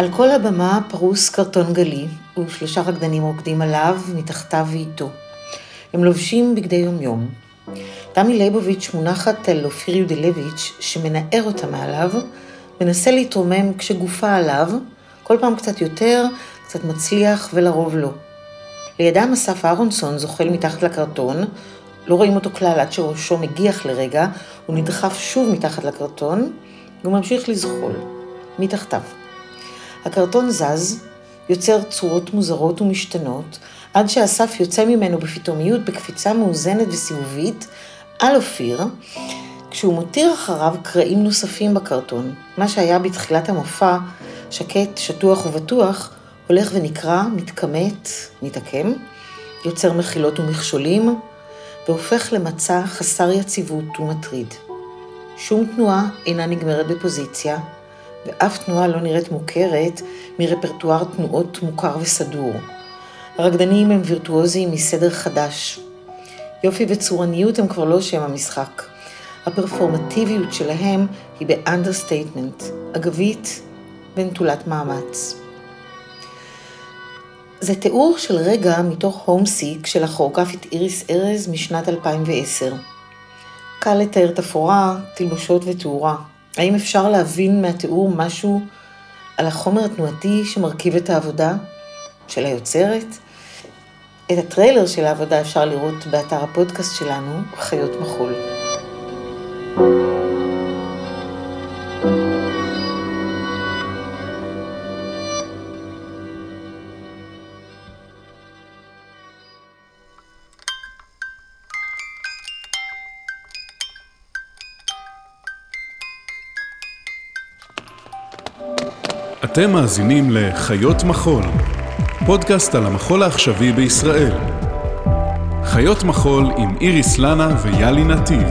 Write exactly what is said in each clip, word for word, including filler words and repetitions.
על כל הבמה פרוס קרטון גלי, ושלושה רקדנים רוקדים עליו, מתחתיו ואיתו. הם לובשים בגדי יומיום. דמי ליבוביץ' מונחת על אופיר יודלויץ' שמנער אותה מעליו, מנסה להתרומם כשגופה עליו, כל פעם קצת יותר, קצת מצליח ולרוב לא. לידם אסף ארונסון זוחל מתחת לקרטון, לא רואים אותו כלל עד שראשו מגיח לרגע, הוא נדחף שוב מתחת לקרטון, והוא ממשיך לזחול, מתחתיו. הקרטון זז, יוצר צורות מוזרות ומשתנות, עד שהסף יוצא ממנו בפתאומיות בקפיצה מאוזנת וסיבובית על אופיר, כשהוא מותיר אחריו קרעים נוספים בקרטון. מה שהיה בתחילת המופע, שקט, שטוח ובטוח, הולך ונקרא, מתקמת, מתעקם, יוצר מחילות ומכשולים, והופך למצע חסר יציבות ומטריד. שום תנועה אינה נגמרת בפוזיציה, ואף תנועה לא נראית מוכרת מרפרטואר תנועות מוכר וסדור. הרקדנים הם וירטואוזים מסדר חדש. יופי וצורניות הם כבר לא שם המשחק. הפרפורמטיביות שלהם היא באנדרסטייטמנט, אגבית ונטולת מאמץ. זה תיאור של רגע מתוך הומסיק של הכוריאוגרפית איריס ארז משנת אלפיים ועשר. קל לתאר תפאורה, תלבושות ותאורה. האם אפשר להבין מהתיאור משהו על החומר התנועתי שמרכיב את העבודה של היוצרת? את הטריילר של העבודה אפשר לראות באתר הפודקאסט שלנו, חיות מחול. אתם מאזינים לחיות מחול, פודקאסט על המחול העכשווי בישראל. חיות מחול עם איריס לנה ויאלי נתיב.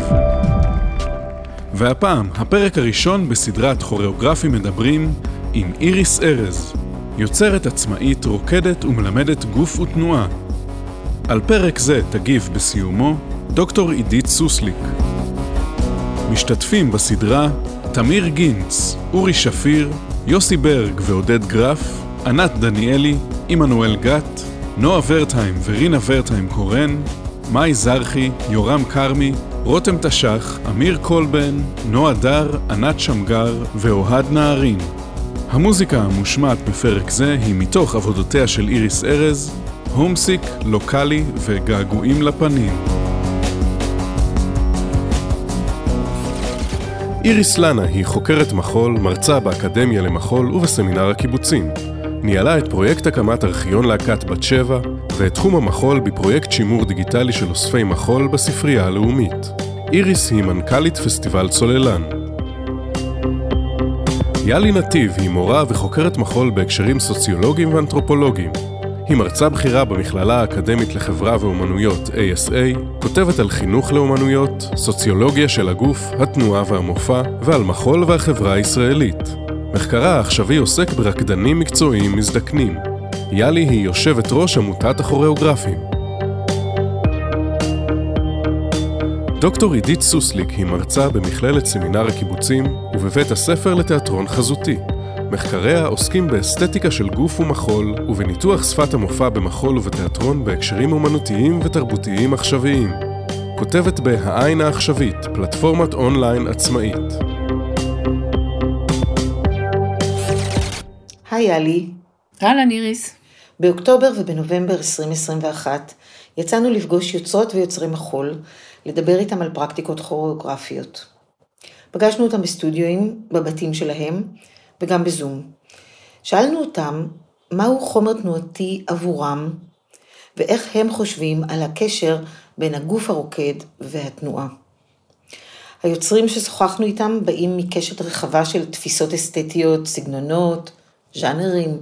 והפעם, הפרק הראשון בסדרת כוריאוגרפים מדברים עם איריס ארז, יוצרת עצמאית, רוקדת ומלמדת גוף ותנועה. על פרק זה תגיב בסיומו דוקטור עידית סוסליק. משתתפים בסדרה תמיר גינץ, אורי שפיר, יוסי ברג ועודד גרף, ענת דניאלי, עמנואל גת, נועה ורטהיים ורינה ורטהיים קורן, מי זרחי, יורם קרמי, רותם תשח, אמיר קולבן, נועה דר, ענת שמגר ואוהד נהרין. המוזיקה המושמעת בפרק זה היא מתוך עבודותיה של איריס ארז, הומסיק, לוקלי וגעגועים לפנים. איריס לנה היא חוקרת מחול, מרצה באקדמיה למחול ובסמינר הקיבוצים. ניהלה את פרויקט הקמת ארכיון להקת בת שבע ואת תחום המחול בפרויקט שימור דיגיטלי של אוספי מחול בספרייה הלאומית. איריס היא מנכ"לית פסטיבל צוללן. יאלי נתיב היא מורה וחוקרת מחול בהקשרים סוציולוגיים ואנתרופולוגיים. היא מרצה בכירה במכללה האקדמית לחברה ואומנויות A S A, כותבת על חינוך לאומנויות, סוציולוגיה של הגוף, התנועה והמופע, ועל מחול והחברה הישראלית. מחקרה העכשווי עוסק ברקדנים מקצועיים מזדקנים. יאלי היא יושבת ראש עמותת הכוריאוגרפים. דוקטור עידית סוסליק היא מרצה במכללת סמינר הקיבוצים ובבית הספר לתיאטרון חזותי. מחקריה עוסקים באסתטיקה של גוף ומחול ובניתוח שפת המופע במחול ובתיאטרון בהקשרים אומנותיים ותרבותיים עכשוויים. כותבת בהעין העכשווית, פלטפורמת אונליין עצמאית. היי אלי. אהלן איריס. באוקטובר ובנובמבר עשרים עשרים ואחת יצאנו לפגוש יוצרות ויוצרים מחול, לדבר איתם על פרקטיקות כוריאוגרפיות. פגשנו אותם בסטודיואים, בבתים שלהם, וגם בזום. שאלנו אותם מהו חומר תנועתי עבורם, ואיך הם חושבים על הקשר בין הגוף הרוקד והתנועה. היוצרים ששוחחנו איתם באים מקשת רחבה של תפיסות אסתטיות, סגנונות, ז'אנרים,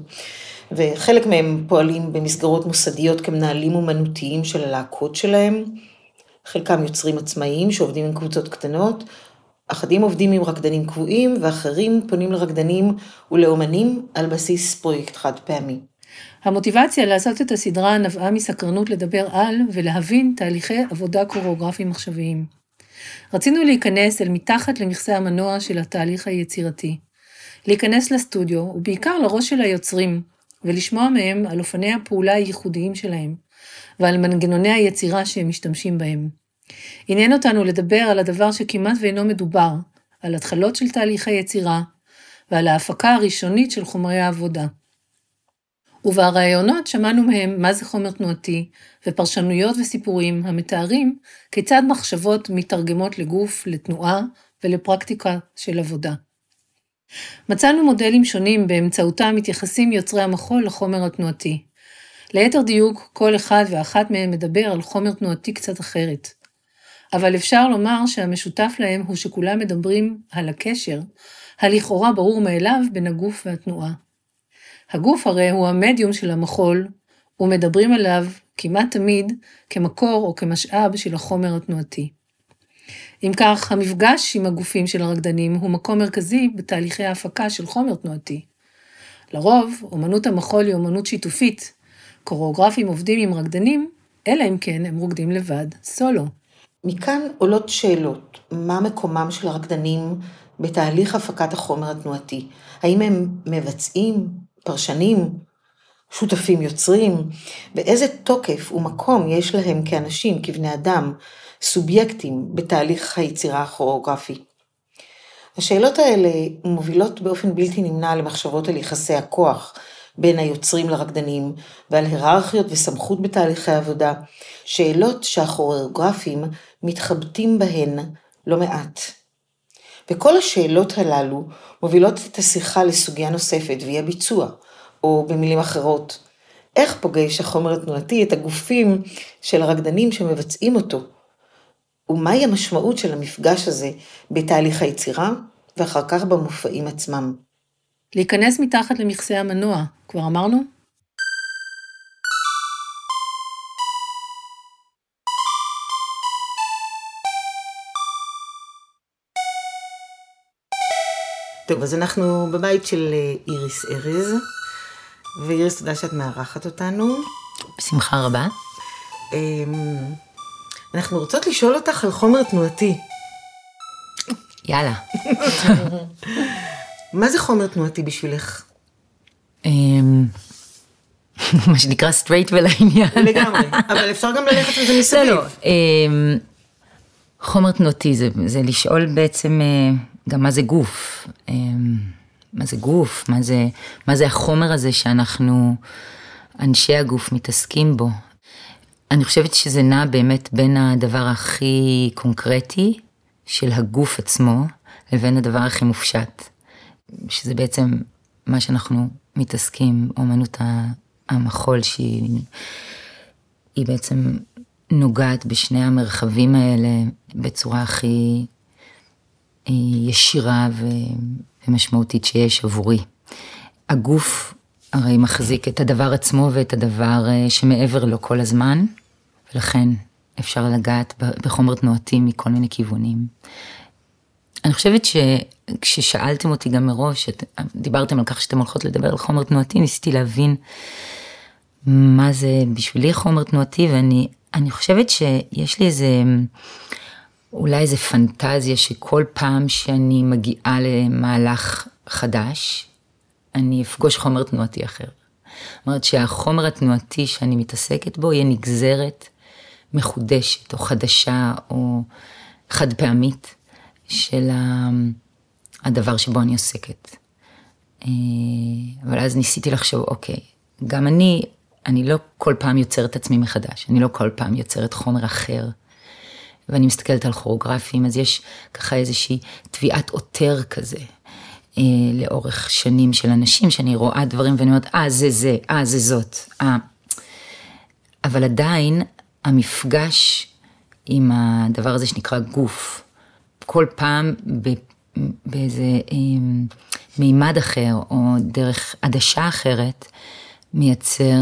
וחלק מהם פועלים במסגרות מוסדיות כמנהלים אומנותיים של הלהקות שלהם, חלקם יוצרים עצמאיים שעובדים עם קבוצות קטנות, אחדים עובדים עם רקדנים קבועים, ואחרים פונים לרקדנים ולאומנים על בסיס פרויקט חד פעמי. המוטיבציה לעשות את הסדרה נבעה מסקרנות לדבר על ולהבין תהליכי עבודה כוריאוגרפיים עכשוויים. רצינו להיכנס אל מתחת למכסה המנוע של התהליך היצירתי, להיכנס לסטודיו, ובעיקר לראש של היוצרים, ולשמוע מהם על אופני הפעולה הייחודיים שלהם, ועל מנגנוני היצירה שהם משתמשים בהם. עניין אותנו לדבר על הדבר שכמעט ואינו מדובר, על התחלות של תהליך היצירה, ועל ההפקה הראשונית של חומרי העבודה. ובהרעיונות שמענו מהם מה זה חומר תנועתי, ופרשנויות וסיפורים המתארים כיצד מחשבות מתרגמות לגוף, לתנועה ולפרקטיקה של עבודה. מצאנו מודלים שונים באמצעותם מתייחסים יוצרי המחול לחומר התנועתי. ליתר דיוק, כל אחד ואחת מהם מדבר על חומר תנועתי קצת אחרת. אבל אפשר לומר שהמשותף להם הוא שכולם מדברים על הקשר, הלכאורה ברור מאליו בין הגוף והתנועה. הגוף הרי הוא המדיום של המחול, ומדברים עליו כמעט תמיד כמקור או כמשאב של החומר התנועתי. אם כך, המפגש עם הגופים של הרקדנים הוא מקום מרכזי בתהליכי ההפקה של חומר תנועתי. לרוב, אומנות המחול היא אומנות שיתופית. קוריאוגרפים עובדים עם רקדנים, אלא אם כן הם רוקדים לבד, סולו. מכאן עולות שאלות, מה מקומם של הרקדנים בתהליך הפקת החומר התנועתי? האם הם מבצעים? פרשנים, שותפים יוצרים, באיזה תוקף ומקום יש להם כאנשים, כבני אדם, סובייקטים בתהליך היצירה הכוריאוגרפי. השאלות האלה מובילות באופן בלתי נמנע למחשבות על יחסי הכוח בין היוצרים לרקדנים ועל היררכיות וסמכות בתהליכי עבודה, שאלות שהכוריאוגרפים מתחבטים בהן לא מעט. וכל השאלות הללו מובילות את השיחה לסוגיה נוספת והיא הביצוע, או במילים אחרות, איך פוגש החומר התנועתי את הגופים של הרקדנים שמבצעים אותו, ומהי המשמעות של המפגש הזה בתהליך היצירה ואחר כך במופעים עצמם. להיכנס מתחת למכסה המנוע, כבר אמרנו? טוב, אז אנחנו בבית של איריס ארז, ואיריס, תודה שאת מארחת אותנו. בשמחה רבה. אנחנו רוצות לשאול אותך על חומר תנועתי. יאללה. מה זה חומר תנועתי בשבילך? מה שנקרא סטרייט ולעניין. לגמרי, אבל אפשר גם ללכת לזה מסביב. לא, חומר תנועתי זה, זה לשאול בעצם... גם מה זה גוף, מה זה גוף, מה זה, מה זה החומר הזה שאנחנו, אנשי הגוף, מתעסקים בו. אני חושבת שזה נע באמת בין הדבר הכי קונקרטי של הגוף עצמו, לבין הדבר הכי מופשט, שזה בעצם מה שאנחנו מתעסקים, אומנות המחול, שהיא היא בעצם נוגעת בשני המרחבים האלה בצורה הכי... ישירה ומשמעותית שיש עבורי. הגוף הרי מחזיק את הדבר עצמו ואת הדבר שמעבר לו כל הזמן, ולכן אפשר לגעת בחומר תנועתי מכל מיני כיוונים. אני חושבת שכששאלתם אותי גם מראש, דיברתם על כך שאתם הולכות לדבר על חומר תנועתי, ניסיתי להבין מה זה בשבילי חומר תנועתי, ואני אני חושבת שיש לי איזה... אולי איזו פנטזיה שכל פעם שאני מגיעה למהלך חדש, אני אפגוש חומר תנועתי אחר. זאת אומרת שהחומר התנועתי שאני מתעסקת בו, יהיה נגזרת מחודשת או חדשה או חד פעמית של הדבר שבו אני עוסקת. אבל אז ניסיתי לחשוב, אוקיי, גם אני, אני לא כל פעם יוצרת עצמי מחדש, אני לא כל פעם יוצרת חומר אחר. ואני מסתכלת על כוריאוגרפים, אז יש ככה איזושהי תביעת עותר כזה, אה, לאורך שנים של אנשים, שאני רואה דברים ואני אומרת, אה, זה זה, אה, זה זאת. אה. אבל עדיין, המפגש עם הדבר הזה שנקרא גוף, כל פעם ב, באיזה אה, מימד אחר, או דרך עדשה אחרת, מייצר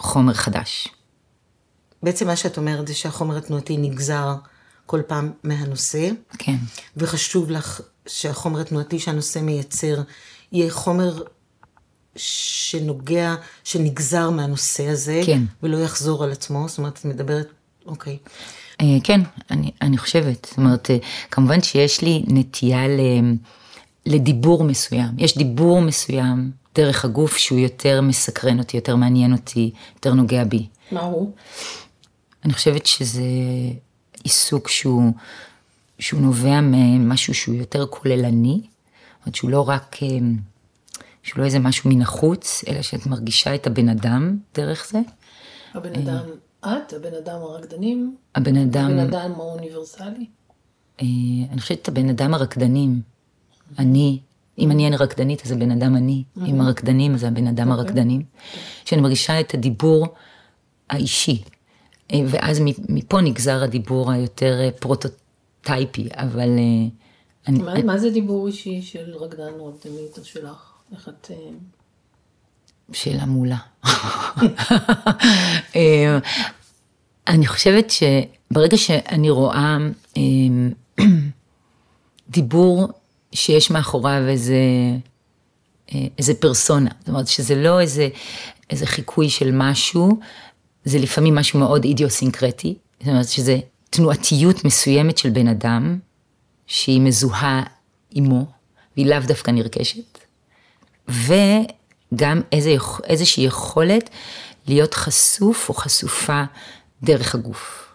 חומר חדש. בעצם מה שאת אומרת זה שהחומר התנועתי נגזר, כל פעם מהנושא, כן. וחשוב לך שהחומר התנועתי שהנושא מייצר, יהיה חומר שנוגע, שנגזר מהנושא הזה, כן. ולא יחזור על עצמו, זאת אומרת, את מדברת, אוקיי. אה, כן, אני, אני חושבת, זאת אומרת, כמובן שיש לי נטייה לדיבור מסוים. יש דיבור מסוים דרך הגוף שהוא יותר מסקרן אותי, יותר מעניין אותי, יותר נוגע בי. מה הוא? אני חושבת שזה עיסוק שהוא, שהוא נובע ממשהו שהוא יותר כוללני, שהוא לא רק, שהוא לא איזה משהו מן החוץ, אלא שאת מרגישה את הבן אדם דרך זה. הבן אדם, את, הבן אדם הרקדנים? הבן אדם... הבן אדם האוניברסלי? אני חושבת את הבן אדם הרקדנים. אני, אם אני אין רקדנית, אז הבן אדם אני. אם הרקדנים, אז הבן אדם הרקדנים. שאני מרגישה את הדיבור האישי. ואז מפה נגזר הדיבור היותר פרוטוטייפי, אבל... מה זה דיבור אישי של רקדן רקדנית או שלך? איך את... שאלה מעולה. אני חושבת שברגע שאני רואה דיבור שיש מאחוריו איזה, איזה פרסונה, זאת אומרת שזה לא איזה, איזה חיקוי של משהו, זה לפעמים משהו מאוד אידיוסינקרטי, זאת אומרת שזה תנועתיות מסוימת של בן אדם, שהיא מזוהה עמו, והיא לאו דווקא נרכשת, וגם איזה, איזושהי יכולת להיות חשוף או חשופה דרך הגוף.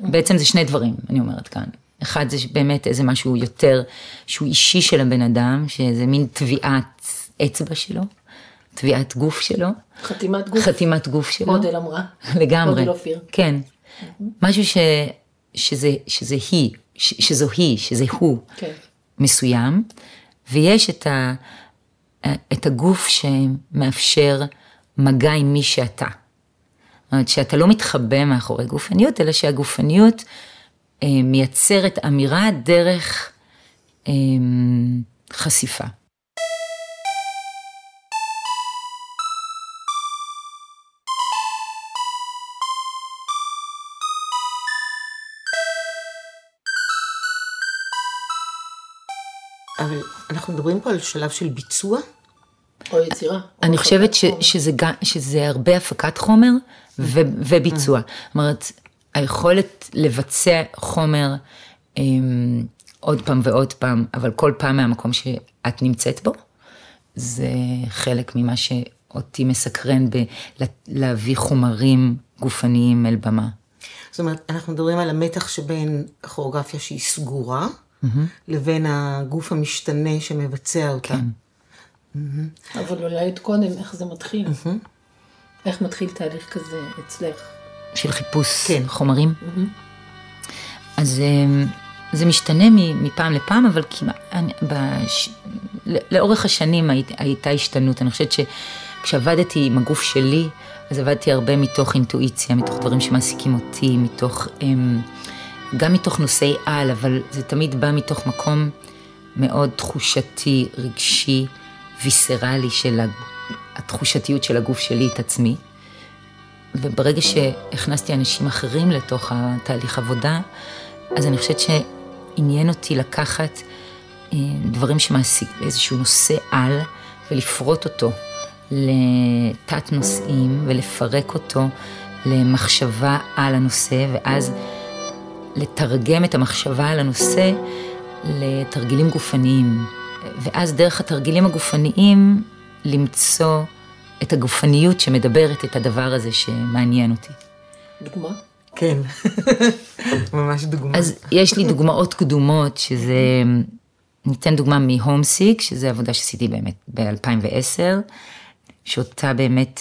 בעצם זה שני דברים, אני אומרת כאן. אחד זה באמת איזה משהו יותר, שהוא אישי של הבן אדם, שזה מין טביעת אצבע שלו, טביעת גוף שלו. חתימת גוף. חתימת גוף שלו. מודל אמרה. לגמרי. מודל אופיר. כן. משהו ש, שזה, שזה היא, ש, שזו היא, שזה הוא כן. מסוים, ויש את, ה, את הגוף שמאפשר מגע עם מי שאתה. זאת אומרת, שאתה לא מתחבא מאחורי גופניות, אלא שהגופניות... מייצרת אמירה דרך חשיפה. אבל אנחנו מדברים פה על שלב של ביצוע? או יצירה. אני חושבת שזה הרבה הפקת חומר וביצוע. זאת אומרת, היכולת לבצע חומר אמ, עוד פעם ועוד פעם, אבל כל פעם מהמקום שאת נמצאת בו, זה חלק ממה שאותי מסקרן בלהביא חומרים גופניים אל במה. זאת אומרת, אנחנו מדברים על המתח שבין הכוריאוגרפיה שהיא סגורה, mm-hmm. לבין הגוף המשתנה שמבצע אותה. כן. Mm-hmm. אבל אולי את קודם, איך זה מתחיל? Mm-hmm. איך מתחיל תהליך כזה אצלך? של חיפוש כן. חומרים. Mm-hmm. אז זה משתנה מפעם לפעם, אבל כמעט, בש... לאורך השנים הייתה השתנות. אני חושבת שכשעבדתי עם הגוף שלי, אז עבדתי הרבה מתוך אינטואיציה, מתוך דברים שמעסיקים אותי, מתוך, גם מתוך נושאי על, אבל זה תמיד בא מתוך מקום מאוד תחושתי, רגשי, ויסרלי של התחושתיות של הגוף שלי, את עצמי. וברגע שהכנסתי אנשים אחרים לתוך התהליך עבודה, אז אני חושבת שעניין אותי לקחת דברים שמעסיק באיזשהו נושא על, ולפרוט אותו לתת נושאים, ולפרק אותו למחשבה על הנושא, ואז לתרגם את המחשבה על הנושא לתרגילים גופניים. ואז דרך התרגילים הגופניים למצוא את הגופניות שמדברת את הדבר הזה שמעניין אותי. דוגמה? כן, ממש דוגמה. אז יש לי דוגמאות קדומות, שזה, ניתן דוגמה מהומסיק, שזו עבודה שעשיתי באמת ב-אלפיים ועשר, שאותה באמת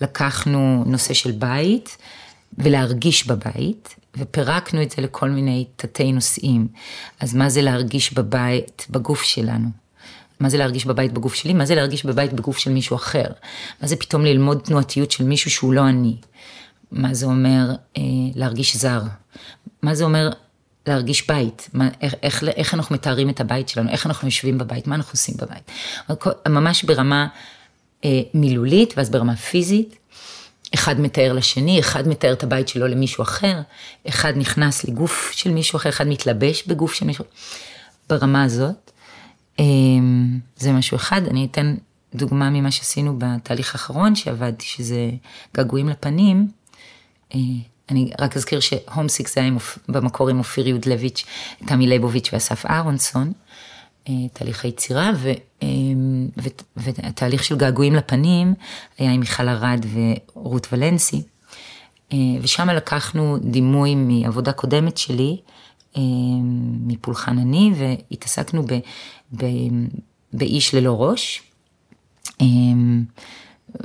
לקחנו נושא של בית, ולהרגיש בבית, ופרקנו את זה לכל מיני תתי נושאים. אז מה זה להרגיש בבית, בגוף שלנו? מה זה להרגיש בבית בגוף שלי? מה זה להרגיש בבית בגוף של מישהו אחר? מה זה פתאום ללמוד תנועתיות של מישהו שהוא לא אני? מה זה אומר אה, להרגיש זר? מה זה אומר להרגיש בית? מה, איך, איך, איך אנחנו מתארים את הבית שלנו? איך אנחנו יושבים בבית? מה אנחנו עושים בבית? ממש ברמה אה, מילולית, ואז ברמה פיזית. אחד מתאר לשני, אחד מתאר את הבית שלו למישהו אחר, אחד נכנס לגוף של מישהו אחר, אחד מתלבש בגוף של מישהו. ברמה הזאת, זה משהו אחד. אני אתן דוגמה ממה שעשינו בתהליך האחרון שעבדתי, שזה געגועים לפנים. אני רק אזכיר שהומסיק זה היה במקור עם אופיר יודלוויץ', תמי ליבוביץ' ואסף ארונסון, תהליך היצירה, ותהליך של געגועים לפנים היה עם מיכל הרד ורות ולנסי, ושם לקחנו דימוי מעבודה קודמת שלי, מפולחן אני, והתעסקנו באיש ללא ראש,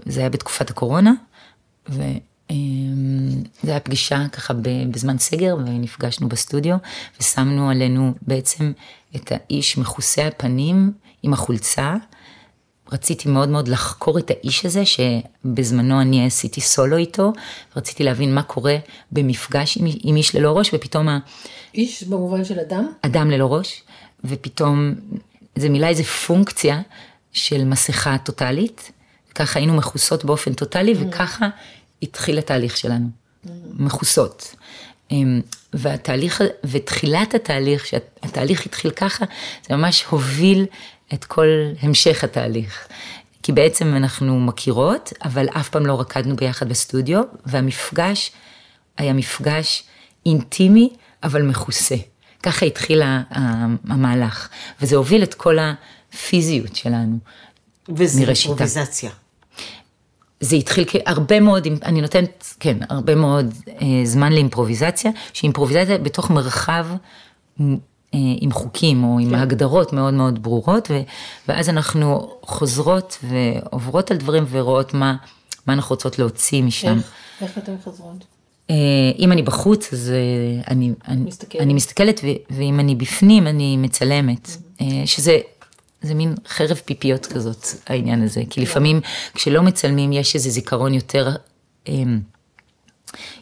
זה היה בתקופת הקורונה, ו... זה היה פגישה ככה בזמן סגר, ונפגשנו בסטודיו, ושמנו עלינו בעצם את האיש מחוסה הפנים עם החולצה. רציתי מאוד מאוד לחקור את האיש הזה, שבזמנו אני עשיתי סולו איתו, ורציתי להבין מה קורה במפגש עם, עם איש ללא ראש, ופתאום... איש במובן של אדם? אדם ללא ראש, ופתאום, זה מילה איזו פונקציה של מסכה טוטלית, ככה היינו מחוסות באופן טוטלי, וככה... התחיל התהליך שלנו, מחוסות. והתהליך, ותחילת התהליך, שהתהליך התחיל ככה, זה ממש הוביל את כל המשך התהליך. כי בעצם אנחנו מכירות, אבל אף פעם לא רקדנו ביחד בסטודיו, והמפגש היה מפגש אינטימי, אבל מחוסה. ככה התחיל המהלך. וזה הוביל את כל הפיזיות שלנו. וזה אימפרוביזציה. זה התחיל הרבה מאוד, אני נותנת, כן, הרבה מאוד זמן לאימפרוביזציה, שאימפרוביזציה בתוך מרחב עם חוקים או עם הגדרות מאוד מאוד ברורות, ואז אנחנו חוזרות ועוברות על דברים ורואות מה אנחנו רוצות להוציא משם. איך אתם חוזרות? אם אני בחוץ, אז אני מסתכלת, ואם אני בפנים, אני מצלמת, שזה... זה מין חרב פיפיות כזאת, העניין הזה. כי לפעמים, כשלא מצלמים, יש איזה זיכרון יותר,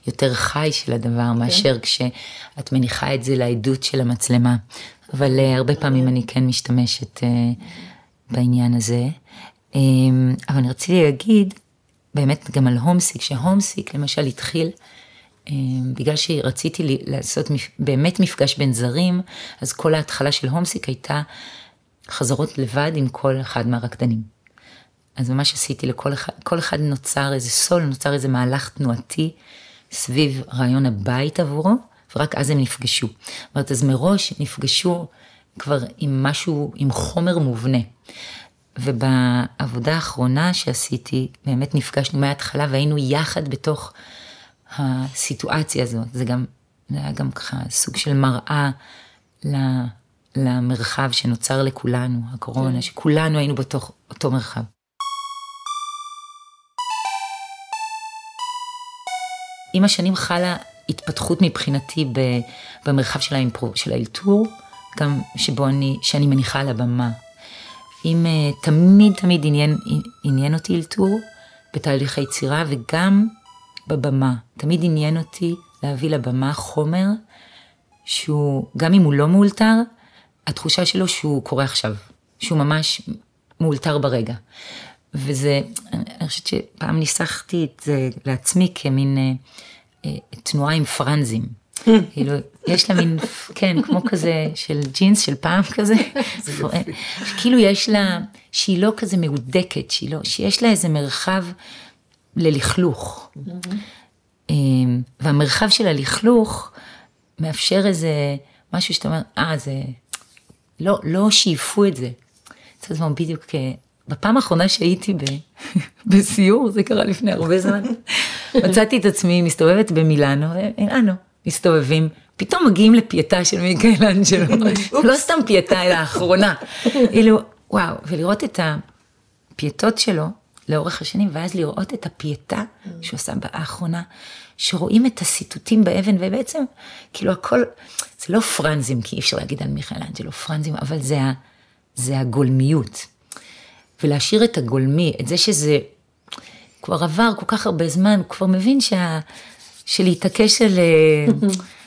יותר חי של הדבר, מאשר כשאת מניחה את זה לעדות של המצלמה. אבל הרבה פעמים אני כן משתמשת בעניין הזה. אבל אני רציתי להגיד, באמת גם על הומסיק, שהומסיק למשל התחיל, בגלל שרציתי לעשות באמת מפגש בין זרים, אז כל ההתחלה של הומסיק הייתה, חזרות לבד עם כל אחד מהרקדנים. אז ממש עשיתי לכל אחד, כל אחד נוצר איזה סול, נוצר איזה מהלך תנועתי סביב רעיון הבית עבורו, ורק אז הם נפגשו. זאת אומרת, אז מראש נפגשו כבר עם משהו, עם חומר מובנה. ובעבודה האחרונה שעשיתי, באמת נפגשנו מההתחלה, והיינו יחד בתוך הסיטואציה הזאת. זה גם, זה היה גם ככה סוג של מראה ל... למרחב שנוצר לכולנו, הקורונה, שכולנו היינו בתוך אותו מרחב. עם השנים חלה התפתחות מבחינתי במרחב של האלתור, גם שבו אני, שאני מניחה על הבמה. אם תמיד תמיד עניין, עניין אותי אלתור בתהליך היצירה, וגם בבמה. תמיד עניין אותי להביא לבמה חומר, שהוא, גם אם הוא לא מאולתר, התחושה שלו שהוא קורה עכשיו, שהוא ממש מאולתר ברגע. וזה, אני חושבת שפעם ניסחתי את זה לעצמי כמין אה, תנועה עם פרנזים. כאילו, יש לה מין, כן, כמו כזה של ג'ינס של פעם כזה. כאילו יש לה, שהיא לא כזה מעודקת, שהיא לא, שיש לה איזה מרחב ללכלוך. והמרחב של הלכלוך מאפשר איזה משהו שאתה אומר, אה, זה... לא, לא שאיפו את זה. זה זמן בדיוק, בפעם האחרונה שהייתי ב, בסיור, זה קרה לפני הרבה זמן, מצאתי את עצמי מסתובבת במילאנו, ואנו מסתובבים, פתאום מגיעים לפייטה של מייקל אנג'לו, לא סתם פייטה, אלא האחרונה. אילו, וואו, ולראות את הפייטות שלו, לאורך השנים, ואז לראות את הפייטה שהוא עשה באחרונה, שרואים את הסיטוטים באבן, ובעצם, כאילו הכל, זה לא פרנזים, כי אי אפשר להגיד על מיכאל אנג'לו פרנזים, אבל זה, זה הגולמיות. ולהשאיר את הגולמי, את זה שזה כבר עבר כל כך הרבה זמן, הוא כבר מבין שה, שלהתעקש על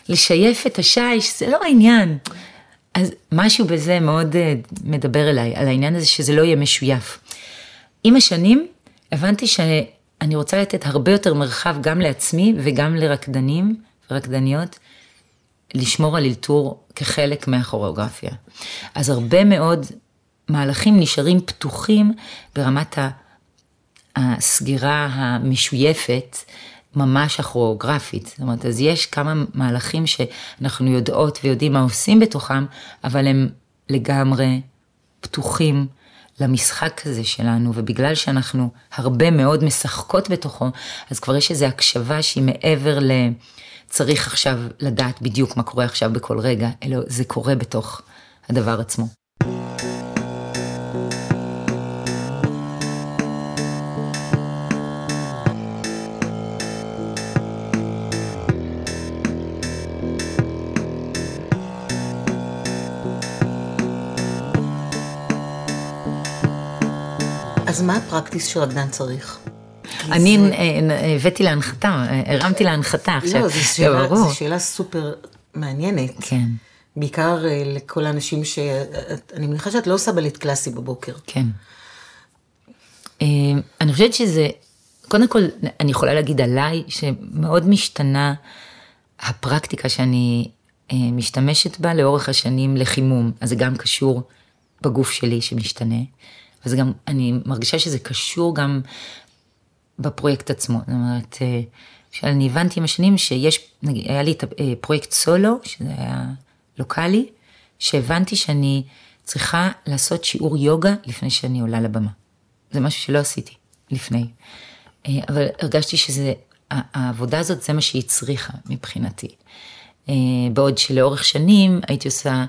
לשייף את השיש, זה לא העניין. אז משהו בזה מאוד מדבר אליי, על העניין הזה שזה לא יהיה משויף. עם השנים הבנתי שאני רוצה לתת הרבה יותר מרחב גם לעצמי וגם לרקדנים ורקדניות, לשמור על אלתור כחלק מהכוריאוגרפיה. אז הרבה מאוד מהלכים נשארים פתוחים ברמת הסגירה המשויפת, ממש הכוריאוגרפית. זאת אומרת, אז יש כמה מהלכים שאנחנו יודעות ויודעים מה עושים בתוכם, אבל הם לגמרי פתוחים למשחק הזה שלנו, ובגלל שאנחנו הרבה מאוד משחקות בתוכו, אז כבר יש איזו הקשבה שהיא מעבר ל... צריך עכשיו לדעת בדיוק מה קורה עכשיו בכל רגע, אלא זה קורה בתוך הדבר עצמו. אז מה הפרקטיס שרדנן צריך? אני הבאתי להנחתה, הרמתי להנחתה עכשיו. לא, זו שאלה סופר מעניינת. כן. בעיקר לכל האנשים ש... אני מניחה שאת לא עושה בלט קלאסי בבוקר. כן. אני חושבת שזה... קודם כל, אני יכולה להגיד עליי שמאוד משתנה הפרקטיקה שאני משתמשת בה לאורך השנים לחימום. אז זה גם קשור בגוף שלי שמשתנה. אז גם אני מרגישה שזה קשור גם בפרויקט עצמו. זאת אומרת, שאני הבנתי עם השנים שיש, נגיד, היה לי את הפרויקט סולו, שזה היה לוקלי, שהבנתי שאני צריכה לעשות שיעור יוגה לפני שאני עולה לבמה. זה משהו שלא עשיתי לפני. אבל הרגשתי שזה, העבודה הזאת זה מה שהיא צריכה מבחינתי. בעוד שלאורך שנים הייתי עושה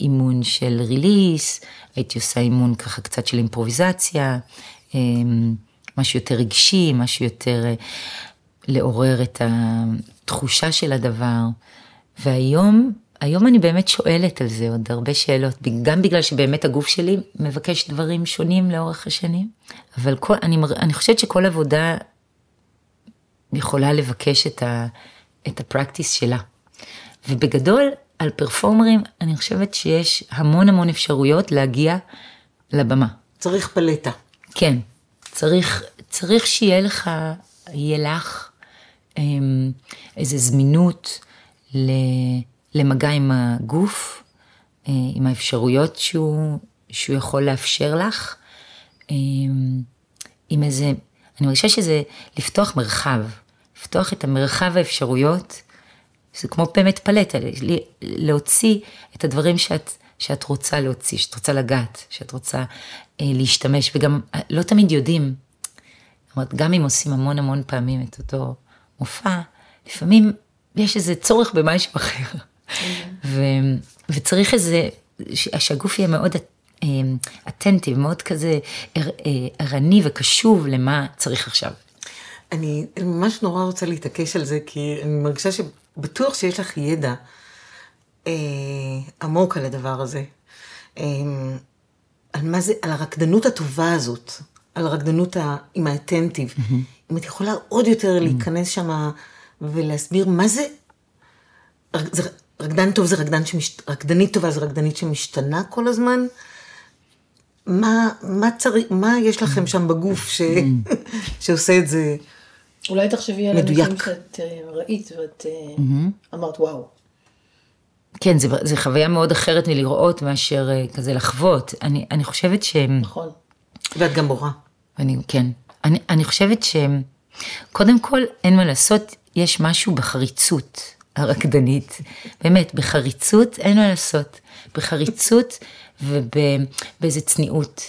אימון של ריליס, הייתי עושה אימון ככה קצת של אימפרוביזציה, משהו יותר רגשי, משהו יותר לעורר את התחושה של הדבר. והיום, היום אני באמת שואלת על זה עוד הרבה שאלות, גם בגלל שבאמת הגוף שלי מבקש דברים שונים לאורך השנים, אבל כל, אני, אני חושבת שכל עבודה יכולה לבקש את ה... את הפרקטיס שלה. ובגדול, על פרפורמרים, אני חושבת שיש המון המון אפשרויות להגיע לבמה. צריך פלטה. כן. צריך, צריך שיהיה לך, יהיה לך איזו זמינות למגע עם הגוף, עם האפשרויות שהוא, שהוא יכול לאפשר לך, עם איזה, אני מרגישה שזה לפתוח מרחב, לפתוח את המרחב האפשרויות, זה כמו באמת פלטה, להוציא את הדברים שאת, שאת רוצה להוציא, שאת רוצה לגעת, שאת רוצה אה, להשתמש, וגם לא תמיד יודעים, זאת אומרת, גם אם עושים המון המון פעמים את אותו מופע, לפעמים יש איזה צורך במשהו אחר, ו- וצריך איזה, ש- שהגוף יהיה מאוד אה, אטנטיב, מאוד כזה ערני וקשוב למה צריך עכשיו. אני ממש נורא רוצה להתעקש על זה, כי אני מרגישה שבטוח שיש לך ידע אה, עמוק על הדבר הזה. אה, על מה זה, על הרקדנות הטובה הזאת, על הרקדנות ה, עם האטנטיב. Mm-hmm. אם את יכולה עוד יותר mm-hmm. להיכנס שם ולהסביר מה זה, זה רקדן טוב, זה רקדן שמשת, רקדנית טובה, זה רקדנית שמשתנה כל הזמן. מה, מה, צריך, מה יש לכם שם בגוף ש, mm-hmm. שעושה את זה? אולי תחשבי על אנשים שאת ראית ואת mm-hmm. אמרת וואו. כן, זה, זה חוויה מאוד אחרת מלראות מאשר כזה לחוות. אני, אני חושבת ש... נכון. ואת גם בורה. אני, כן. אני, אני חושבת ש... קודם כל, אין מה לעשות, יש משהו בחריצות הרקדנית. באמת, בחריצות אין מה לעשות. בחריצות ובאיזה צניעות.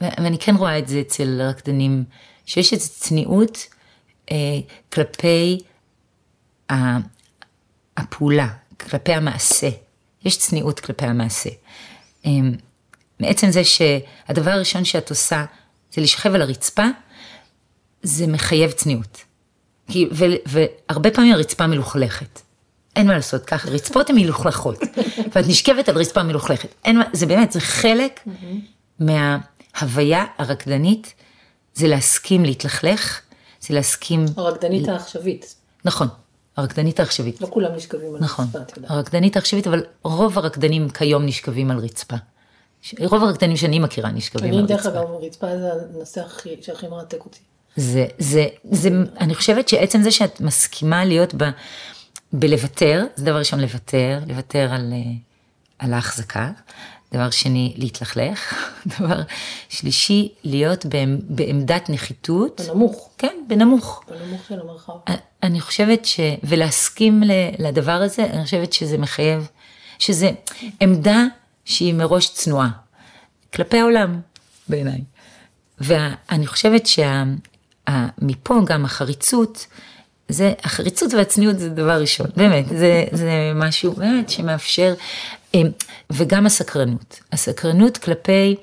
ואני כן רואה את זה אצל רקדנים... שיש איזו צניעות אה, כלפי ה, הפעולה, כלפי המעשה. יש צניעות כלפי המעשה. אה, מעצם זה שהדבר הראשון שאת עושה, זה לשכב על הרצפה, זה מחייב צניעות. כי, ו, והרבה פעמים הרצפה מלוכלכת. אין מה לעשות ככה, רצפות הן מלוכלכות. ואת נשכבת על רצפה מלוכלכת. אין, זה באמת, זה חלק מההוויה הרקדנית, זה להסכים להתלכלך, זה להסכים... הרקדנית ל... העכשווית. נכון, הרקדנית העכשווית. לא כולם נשכבים על נכון, רצפה, תודה. הרקדנית העכשווית, אבל רוב הרקדנים כיום נשכבים על רצפה. רוב הרקדנים שאני מכירה נשכבים על רצפה. אני דרך אגב, רצפה זה הנושא הכי, שהכי מרתק אותי. זה, זה, זה, אני חושבת שעצם זה שאת מסכימה להיות ב, בלוותר, זה דבר ראשון לוותר, לוותר על, על ההחזקה, דבר שני, להתלכלך. דבר שלישי, להיות בעמדת נחיתות. בנמוך. כן, בנמוך. בנמוך של המרחב. אני חושבת ש... ולהסכים לדבר הזה, אני חושבת שזה מחייב, שזה עמדה שהיא מראש צנועה. כלפי העולם, בעיניי. ואני חושבת שמפה גם החריצות, זה, החריצות והצניעות זה דבר ראשון, באמת, זה, זה משהו באמת שמאפשר, וגם הסקרנות, הסקרנות כלפי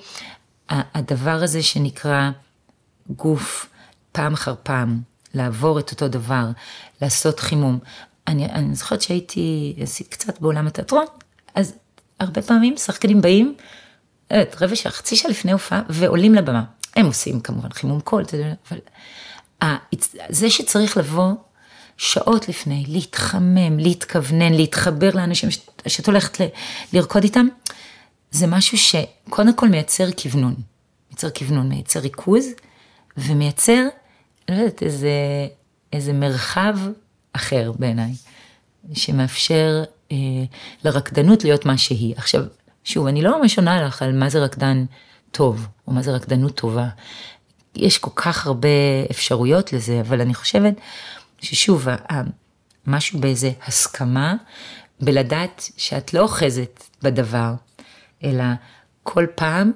הדבר הזה שנקרא גוף פעם אחר פעם, לעבור את אותו דבר, לעשות חימום. אני, אני זוכרת שהייתי קצת בעולם התיאטרון, אז הרבה פעמים שחקנים באים, רבע שעה, חצי שעה לפני הופעה, ועולים לבמה. הם עושים כמובן חימום קול, אבל זה שצריך לבוא שעות לפני, להתחמם, להתכוונן, להתחבר לאנשים שאת הולכת לרקוד איתם, זה משהו שקודם כל מייצר כיוונון, מייצר כיוונון, מייצר ריכוז, ומייצר, אני לא יודעת, איזה, איזה מרחב אחר בעיניי, שמאפשר אה, לרקדנות להיות מה שהיא. עכשיו, שוב, אני לא ממש עונה לך על מה זה רקדן טוב, או מה זה רקדנות טובה. יש כל כך הרבה אפשרויות לזה, אבל אני חושבת ששוב, משהו באיזה הסכמה, בלדעת שאת לא אוחזת בדבר, אלא כל פעם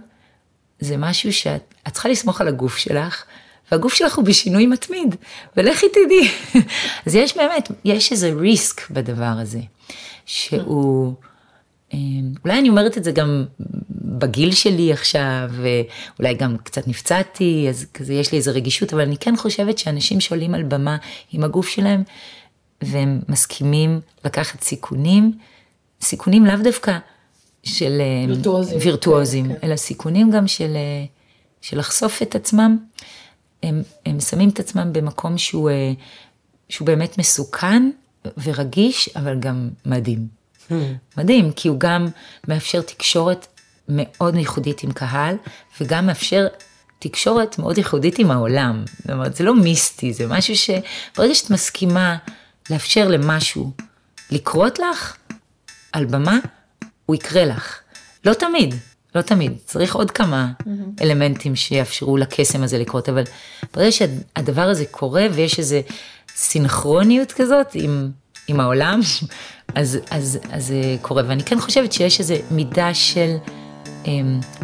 זה משהו שאת צריכה לסמוך על הגוף שלך, והגוף שלך הוא בשינוי מתמיד, ולכי תדעי. אז יש באמת, יש איזה ריסק בדבר הזה, שהוא, אולי אני אומרת את זה גם בגיל שלי עכשיו, ואולי גם קצת נפצעתי, אז כזה יש לי איזו רגישות, אבל אני כן חושבת שאנשים שעולים על במה עם הגוף שלהם, והם מסכימים לקחת סיכונים, סיכונים לאו דווקא של וירטואוזים, וירטואוזים אלא סיכונים גם של, של לחשוף את עצמם, הם, הם שמים את עצמם במקום שהוא, שהוא באמת מסוכן ורגיש, אבל גם מדהים. Hmm. מדהים, כי הוא גם מאפשר תקשורת מאוד ייחודית עם קהל, וגם מאפשר תקשורת מאוד ייחודית עם העולם. זאת אומרת, זה לא מיסטי, זה משהו שברגע שאת מסכימה לאפשר למשהו לקרות לך, על במה, הוא יקרה לך. לא תמיד, לא תמיד. צריך עוד כמה mm-hmm. אלמנטים שיאפשרו לקסם הזה לקרות, אבל ברגע שהדבר הזה קורה, ויש איזו סינכרוניות כזאת עם, עם העולם, אז, אז, אז זה קורה. ואני כן חושבת שיש איזו מידה של,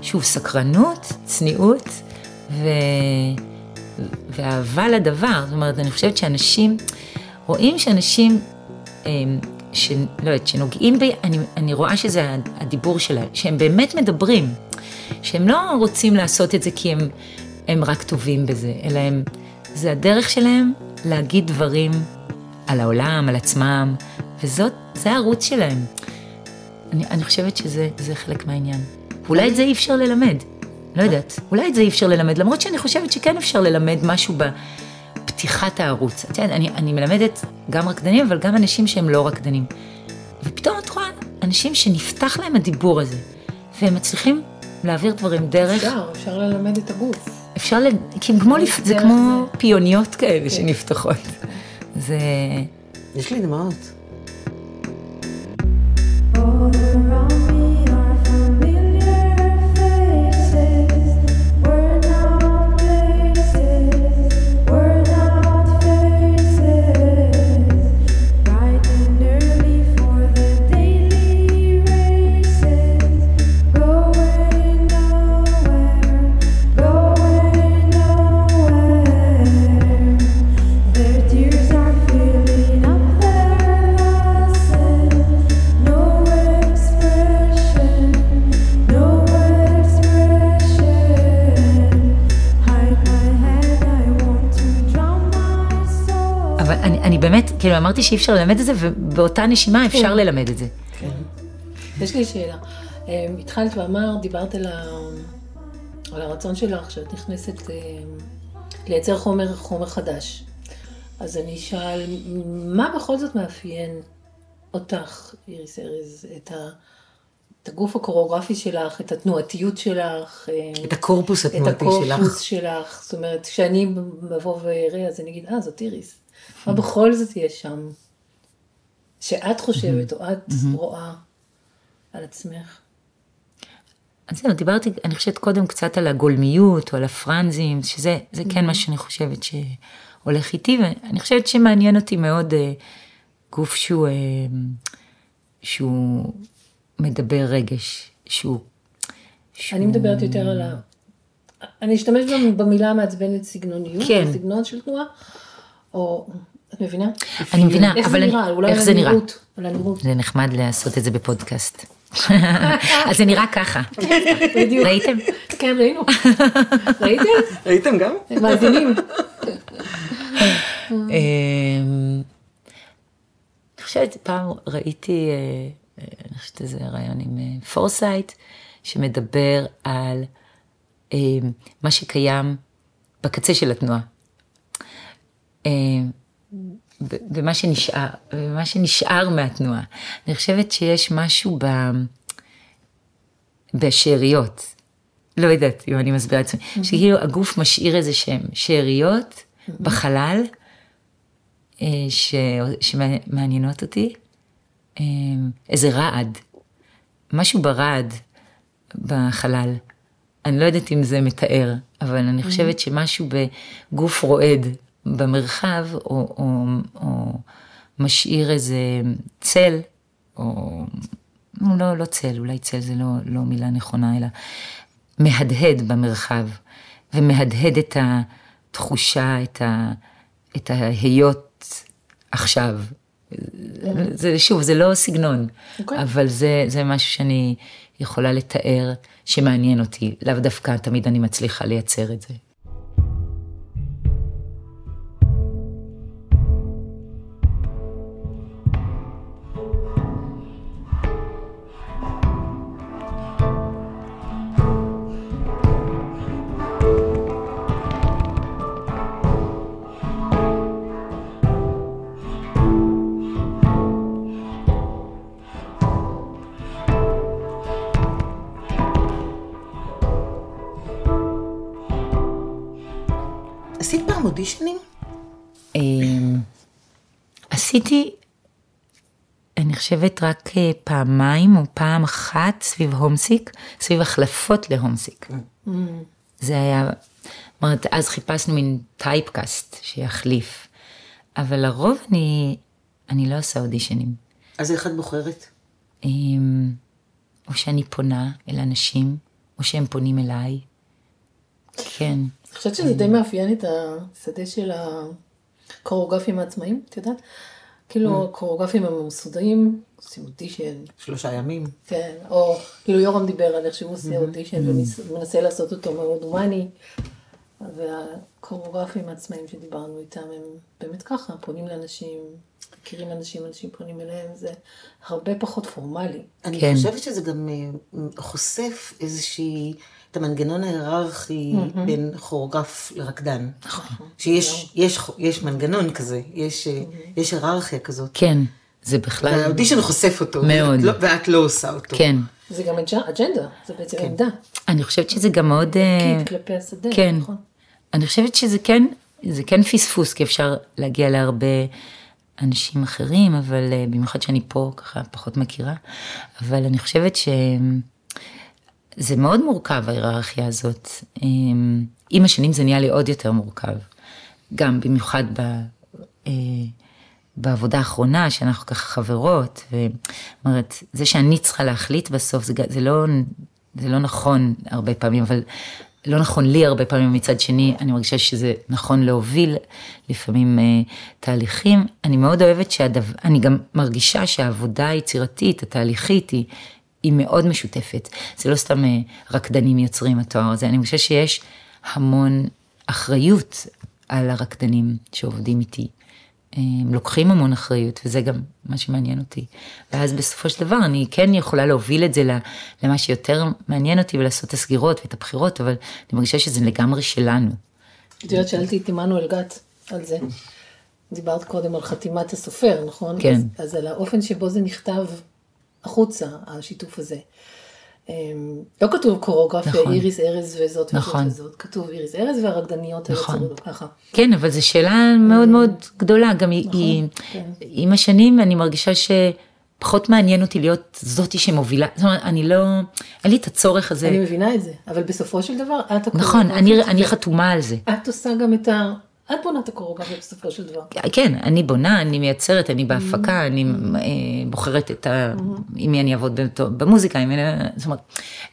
שוב, סקרנות, צניעות, ו... ואהבה לדבר. זאת אומרת, אני חושבת שאנשים, רואים שאנשים... שלא יודעת, שנוגעים בי, אני, אני רואה שזה הדיבור שלהם, שהם באמת מדברים, שהם לא רוצים לעשות את זה כי הם, הם רק טובים בזה, אלא הם, זה הדרך שלהם להגיד דברים על העולם, על עצמם, וזאת, זה הערוץ שלהם. אני, אני חושבת שזה, זה חלק מהעניין. אולי את זה אי אפשר ללמד, לא יודעת, אולי את זה אי אפשר ללמד, למרות שאני חושבת שכן אפשר ללמד משהו ב... פתיחת הערוץ. אני, אני מלמדת גם רקדנים, אבל גם אנשים שהם לא רקדנים. ופתאום את רואה אנשים שנפתח להם הדיבור הזה, והם מצליחים להעביר דברים דרך... אפשר, אפשר ללמד את הגוף. אפשר ל... כי כמו לפ... זה כמו זה... פיוניות כאלה שנפתחות. זה... יש לי דמעות. כאילו, אמרתי שאי אפשר ללמד את זה, ובאותה נשימה אפשר ללמד את זה. כן. יש לי שאלה. התחלת ואמר, דיברת על הרצון שלך, שאת נכנסת לייצר חומר חדש. אז אני אשאל, מה בכל זאת מאפיין אותך, איריס ארז, את הגוף הקוריאוגרפי שלך, את התנועתיות שלך, את הקורפוס התנועתי שלך. את הקורפוס שלך. זאת אומרת, כשאני מבוא ואראה, אז אני אגיד, אה, זאת איריס. מה בכל זאת יש שם, שאת חושבת או את רואה על עצמך? אז זהו, דיברתי, אני חושבת קודם קצת על הגולמיות או על הפרנזים, שזה כן מה שאני חושבת שהולך איתי, ואני חושבת שמעניין אותי מאוד גוף שהוא מדבר רגש, שהוא שהוא... אני מדברת יותר על ה... אני אשתמש במילה מעצבנת סגנוניות, כן. סגנון של תנועה, או... את מבינה? אני מבינה, איך אבל... זה נראה, אולי איך זה נראה? על הנראות. זה נחמד לעשות את זה בפודקאסט. אז זה נראה ככה. בדיוק. ראיתם? כן, ראינו. ראיתם? ראיתם גם? מאזינים. אני חושבת, פעם ראיתי, אני חושבת איזה רעיון עם פורסייט, שמדבר על מה שקיים בקצה של התנועה. ומה שנשאר, ומה שנשאר מהתנועה. אני חושבת שיש משהו ב... בשאריות. לא יודעת, אם אני מסבירה את זה. שכאילו הגוף משאיר איזה שם, שאריות בחלל, ש... שמעניינות אותי. איזה רעד. משהו ברעד בחלל. אני לא יודעת אם זה מתאר, אבל אני חושבת שמשהו בגוף רועד, במרחב, או, או, או משאיר איזה צל, או, לא, לא צל, אולי צל זה לא, לא מילה נכונה, אלא מהדהד במרחב, ומהדהד את התחושה, את ה, את ההיות עכשיו. זה, שוב, זה לא סגנון, okay. אבל זה, זה משהו שאני יכולה לתאר, שמעניין אותי. לאו דווקא, תמיד אני מצליחה לייצר את זה. אודישנים? עשיתי, אני חושבת רק פעמיים או פעם אחת סביב הומסיק, סביב החלפות להומסיק. זה היה, אז חיפשנו מין טייפקאסט שיחליף, אבל לרוב אני, אני לא עושה אודישנים. אז איך את בוחרת? או שאני פונה אל אנשים, או שהם פונים אליי. כן. אני חושבת שזה די מאפיין את השדה של הקוריאוגרפים העצמאים, את יודעת? כאילו, הקוריאוגרפים המסודרים, עושים אודישן. שלושה ימים. כן, או כאילו יורם דיבר על איך שהוא עושה אודישן, ומנסה לעשות אותו מאוד אומני, והקוריאוגרפים העצמאים שדיברנו איתם, הם באמת ככה, פונים לאנשים, מכירים אנשים, אנשים פונים אליהם, זה הרבה פחות פורמלי. אני חושבת שזה גם חושף איזושהי... את המנגנון ההיררכי mm-hmm. בין כוריאוגרף לרקדן. נכון. שיש יש, יש מנגנון כזה, יש, mm-hmm. יש היררכיה כזאת. כן, זה בכלל... והאודישן חושף אותו. מאוד. ואת לא, ואת לא עושה אותו. כן. זה גם אג'נדה, זה בעצם כן. עמדה. אני חושבת שזה גם מאוד... קיד כלפי השדה, כן. נכון. אני חושבת שזה כן, זה כן פספוס, כי אפשר להגיע להרבה אנשים אחרים, אבל במיוחד שאני פה ככה פחות מכירה, אבל אני חושבת ש... זה מאוד מורכב, ההיררכיה הזאת. עם השנים זה נהיה לי עוד יותר מורכב. גם במיוחד ב, בעבודה האחרונה, שאנחנו ככה חברות, ואומרת, זה שאני צריכה להחליט בסוף, זה, זה, לא, זה לא נכון הרבה פעמים, אבל לא נכון לי הרבה פעמים מצד שני, אני מרגישה שזה נכון להוביל לפעמים תהליכים. אני מאוד אוהבת שהדבר, אני גם מרגישה שהעבודה היצירתית, התהליכית היא, היא מאוד משותפת. זה לא סתם רקדנים יוצרים התואר הזה. אני חושבת שיש המון אחריות על הרקדנים שעובדים איתי. הם לוקחים המון אחריות, וזה גם מה שמעניין אותי. ואז בסופו של דבר אני כן יכולה להוביל את זה למה שיותר מעניין אותי, ולעשות את הסגירות ואת הבחירות, אבל אני מרגישה שזה לגמרי שלנו. את יודעת, שאלתי את עמנואל גת על זה. דיברת קודם על חתימת הסופר, נכון? כן. אז, אז על האופן שבו זה נכתב... החוצה, השיתוף הזה. לא כתוב קוריאוגרפיה, איריס ארז וזאת וזאת, כתוב איריס ארז והרקדניות היוצרות ככה. כן, אבל זו שאלה מאוד מאוד גדולה, גם עם השנים אני מרגישה שפחות מעניין אותי להיות זאתי שמובילה, זאת אומרת, אני לא, אין לי את הצורך הזה. אני מבינה את זה, אבל בסופו של דבר, את הקוריאוגרפיה. נכון, אני חתומה על זה. את עושה גם את ה... את בונה את הקוריאוגרפיה בסופו של דבר. כן, אני בונה, אני מייצרת, אני בהפקה, אני בוחרת את ה... אם אני אעבוד במוזיקה, אם אני... זאת אומרת,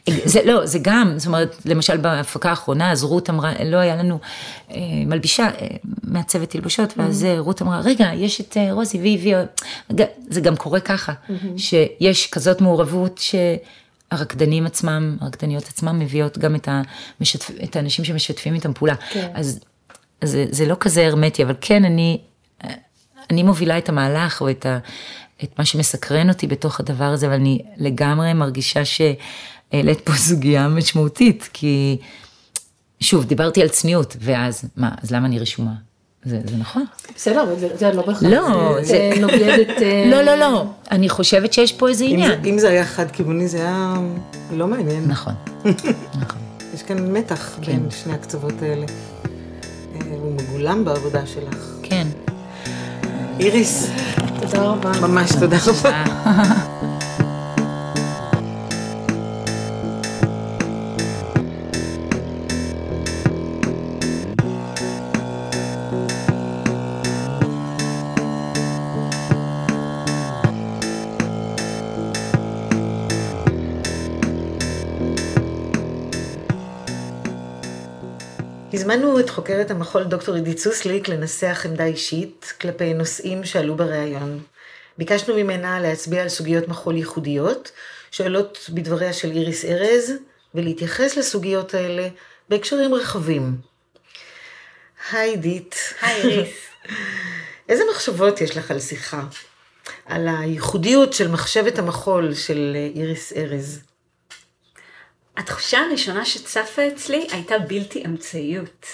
זה לא, זה גם, זאת אומרת, למשל בהפקה האחרונה, אז רות אמרה, לא היה לנו מלבישה מעצבת תלבושות, ואז רות אמרה, רגע, יש את רוזי, והיא הביאה, זה גם קורה ככה, שיש כזאת מעורבות ש... הרקדנים עצמם, הרקדניות עצמם מביאות גם את, המשתפ... את האנשים שמשתפים איתם פעולה. כן. אז, אז זה, זה לא כזה הרמטי, אבל כן, אני, אני מובילה את המהלך או את, ה... את מה שמסקרן אותי בתוך הדבר הזה, אבל אני לגמרי מרגישה שהעלית פה סוגיה משמעותית, כי שוב, דיברתי על צניעות, ואז מה, אז למה אני רשומה? זה, זה נכון. בסדר, זה לא בהכרח. לא, זה נוגדת... לא, לא, לא. אני חושבת שיש פה איזה עניין. אם זה היה חד כיווני, זה היה לא מעניין. נכון. יש כאן מתח בין שני הקצוות האלה. הוא מגולם בעבודה שלך. כן. איריס. תודה רבה. ממש תודה רבה. הזמנו את חוקרת המחול דוקטור עידית סוסליק לנסח עמדה אישית כלפי נושאים שעלו בראיון. ביקשנו ממנה להצביע על סוגיות מחול ייחודיות, שאלות בדבריה של איריס ארז, ולהתייחס לסוגיות האלה בהקשרים רחבים. היי עידית. היי איריס. איזה מחשבות יש לך על שיחה? על הייחודיות של מחשבת המחול של איריס ארז. התחושה הראשונה שצפה אצלי הייתה בלתי אמצעיות.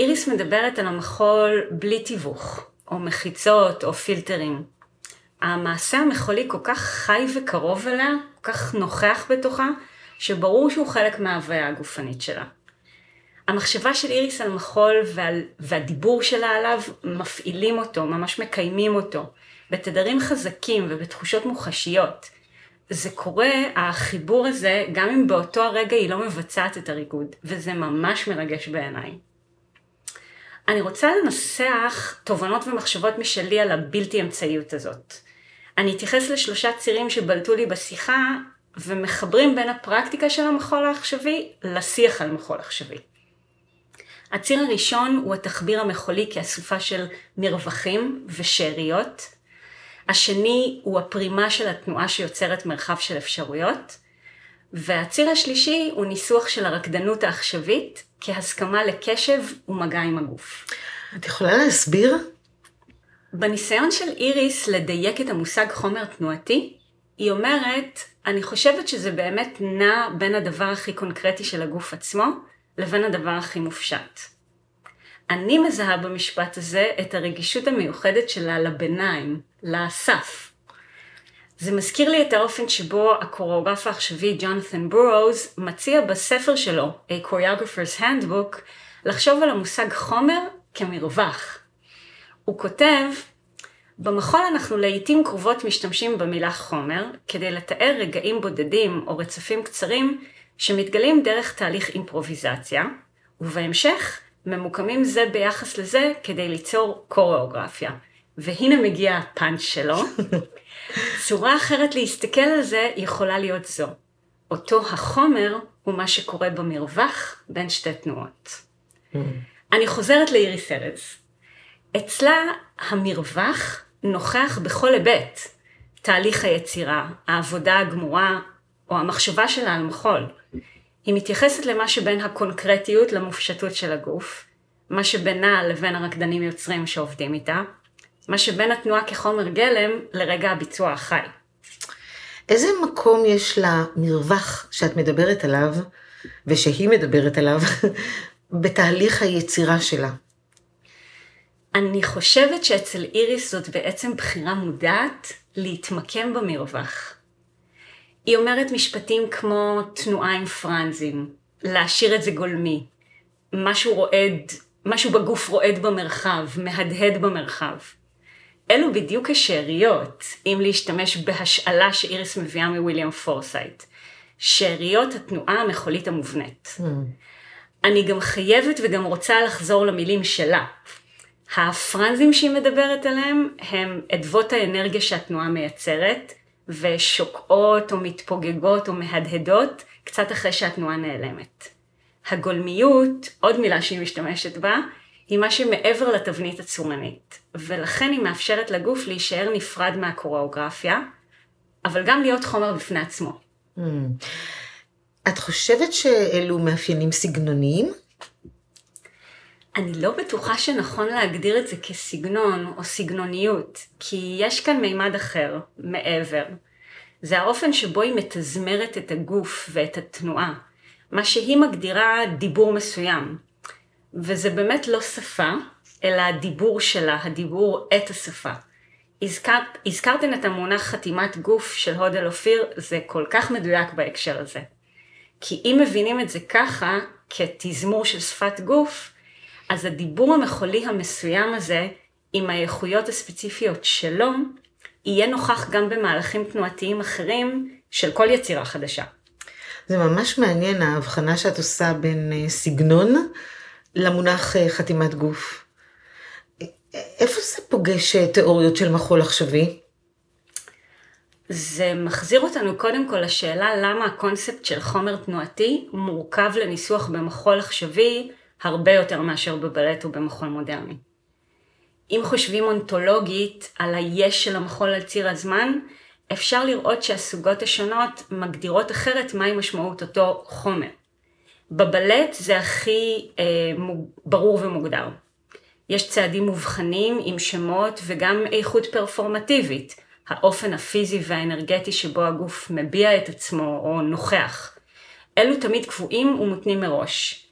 איריס מדברת על המחול בלי תיווך, או מחיצות, או פילטרים. המעשה המחולי כל כך חי וקרוב אליה, כל כך נוכח בתוכה, שברור שהוא חלק מההוויה הגופנית שלה. המחשבה של איריס על מחול ועל, והדיבור שלה עליו מפעילים אותו, ממש מקיימים אותו, בתדרים חזקים ובתחושות מוחשיות. זה קורה, החיבור הזה, גם אם באותו הרגע היא לא מבצעת את הריקוד, וזה ממש מרגש בעיניי. אני רוצה לנסח תובנות ומחשבות משלי על הבלתי אמצעיות הזאת. אני אתייחס לשלושה צירים שבלטו לי בשיחה, ומחברים בין הפרקטיקה של המחול העכשווי לשיח על מחול עכשווי. הציר הראשון הוא התחביר המחולי כאסופה של מרווחים ושאריות, השני הוא הפרימה של התנועה שיוצרת מרחב של אפשרויות, והציר השלישי הוא ניסוח של הרקדנות העכשווית כהסכמה לקשב ומגע עם הגוף. את יכולה להסביר? בניסיון של איריס לדייק את המושג חומר תנועתי, היא אומרת, אני חושבת שזה באמת נע בין הדבר הכי קונקרטי של הגוף עצמו לבין הדבר הכי מופשט. אני מזהה במשפט הזה את הרגישות המיוחדת שלה לביניים, לסף. זה מזכיר לי את האופן שבו הקוריאוגרף העכשווי ג'ונתן בורוז מציע בספר שלו, A Choreographer's Handbook, לחשוב על המושג חומר כמרווח. הוא כותב, במחול אנחנו לעיתים קרובות משתמשים במילה חומר, כדי לתאר רגעים בודדים או רצפים קצרים שמתגלים דרך תהליך אימפרוביזציה, ובהמשך, ממוקמים זה ביחס לזה כדי ליצור קוריאוגרפיה. והנה מגיע הפאנץ' שלו. צורה אחרת להסתכל על זה יכולה להיות זו. אותו החומר הוא מה שקורה במרווח בין שתי תנועות. אני חוזרת לאיריס ארז. אצלה המרווח נוכח בכל היבט. תהליך היצירה, העבודה הגמורה או המחשבה שלה על מחול. היא מתייחסת למה שבין הקונקרטיות למופשטות של הגוף, מה שבינה לבין הרקדנים יוצרים שעובדים איתה, מה שבין התנועה כחומר גלם לרגע הביצוע החי. איזה מקום יש למרווח שאת מדברת עליו, ושהיא מדברת עליו, בתהליך היצירה שלה? אני חושבת שאצל איריס זאת בעצם בחירה מודעת להתמקם במרווח. היא אומרת משפטים כמו תנועה עם פרנזים, להשאיר את זה גולמי, משהו רועד, משהו בגוף רועד במרחב, מהדהד במרחב. אלו בדיוק השאריות, אם להשתמש בהשאלה שאיריס מביאה מוויליאם פורסייט, שאריות התנועה המחולית המובנית. Mm. אני גם חייבת וגם רוצה לחזור למילים שלה. הפרנזים שהיא מדברת עליהם הם עדבות האנרגיה שהתנועה מייצרת, ושוקעות או מתפוגגות או מהדהדות קצת אחרי שהתנועה נעלמת. הגולמיות, עוד מילה שהיא משתמשת בה, היא מה שמעבר לתבנית הצורנית, ולכן היא מאפשרת לגוף להישאר נפרד מהקוריאוגרפיה, אבל גם להיות חומר בפני עצמו. Mm. את חושבת שאלו מאפיינים סגנוניים? אני לא בטוחה שנכון להגדיר את זה כסגנון או סגנוניות, כי יש כאן מימד אחר, מעבר. זה האופן שבו היא מתזמרת את הגוף ואת התנועה, מה שהיא מגדירה דיבור מסוים. וזה באמת לא שפה, אלא הדיבור שלה, הדיבור את השפה. הזכר, הזכרתן את המונח חתימת גוף של הודל אופיר, זה כל כך מדויק בהקשר הזה. כי אם מבינים את זה ככה, כתזמור של שפת גוף, אז הדיבור המחולי המסוים הזה, עם האיכויות הספציפיות שלו, יהיה נוכח גם במהלכים תנועתיים אחרים של כל יצירה חדשה. זה ממש מעניין ההבחנה שאת עושה בין סגנון למונח חתימת גוף. איפה זה פוגש תיאוריות של מחול עכשווי? זה מחזיר אותנו קודם כל לשאלה למה הקונספט של חומר תנועתי מורכב לניסוח במחול עכשווי הרבה יותר מאשר בבלט ובמחול מודרני. אם חושבים אונתולוגית על היש של המחול על ציר הזמן, אפשר לראות שהסוגות השונות מגדירות אחרת מהי משמעות אותו חומר. בבלט זה הכי אה, ברור ומוגדר. יש צעדים מובחנים עם שמות וגם איכות פרפורמטיבית, האופן הפיזי והאנרגטי שבו הגוף מביע את עצמו או נוכח. אלו תמיד קבועים ומותנים מראש,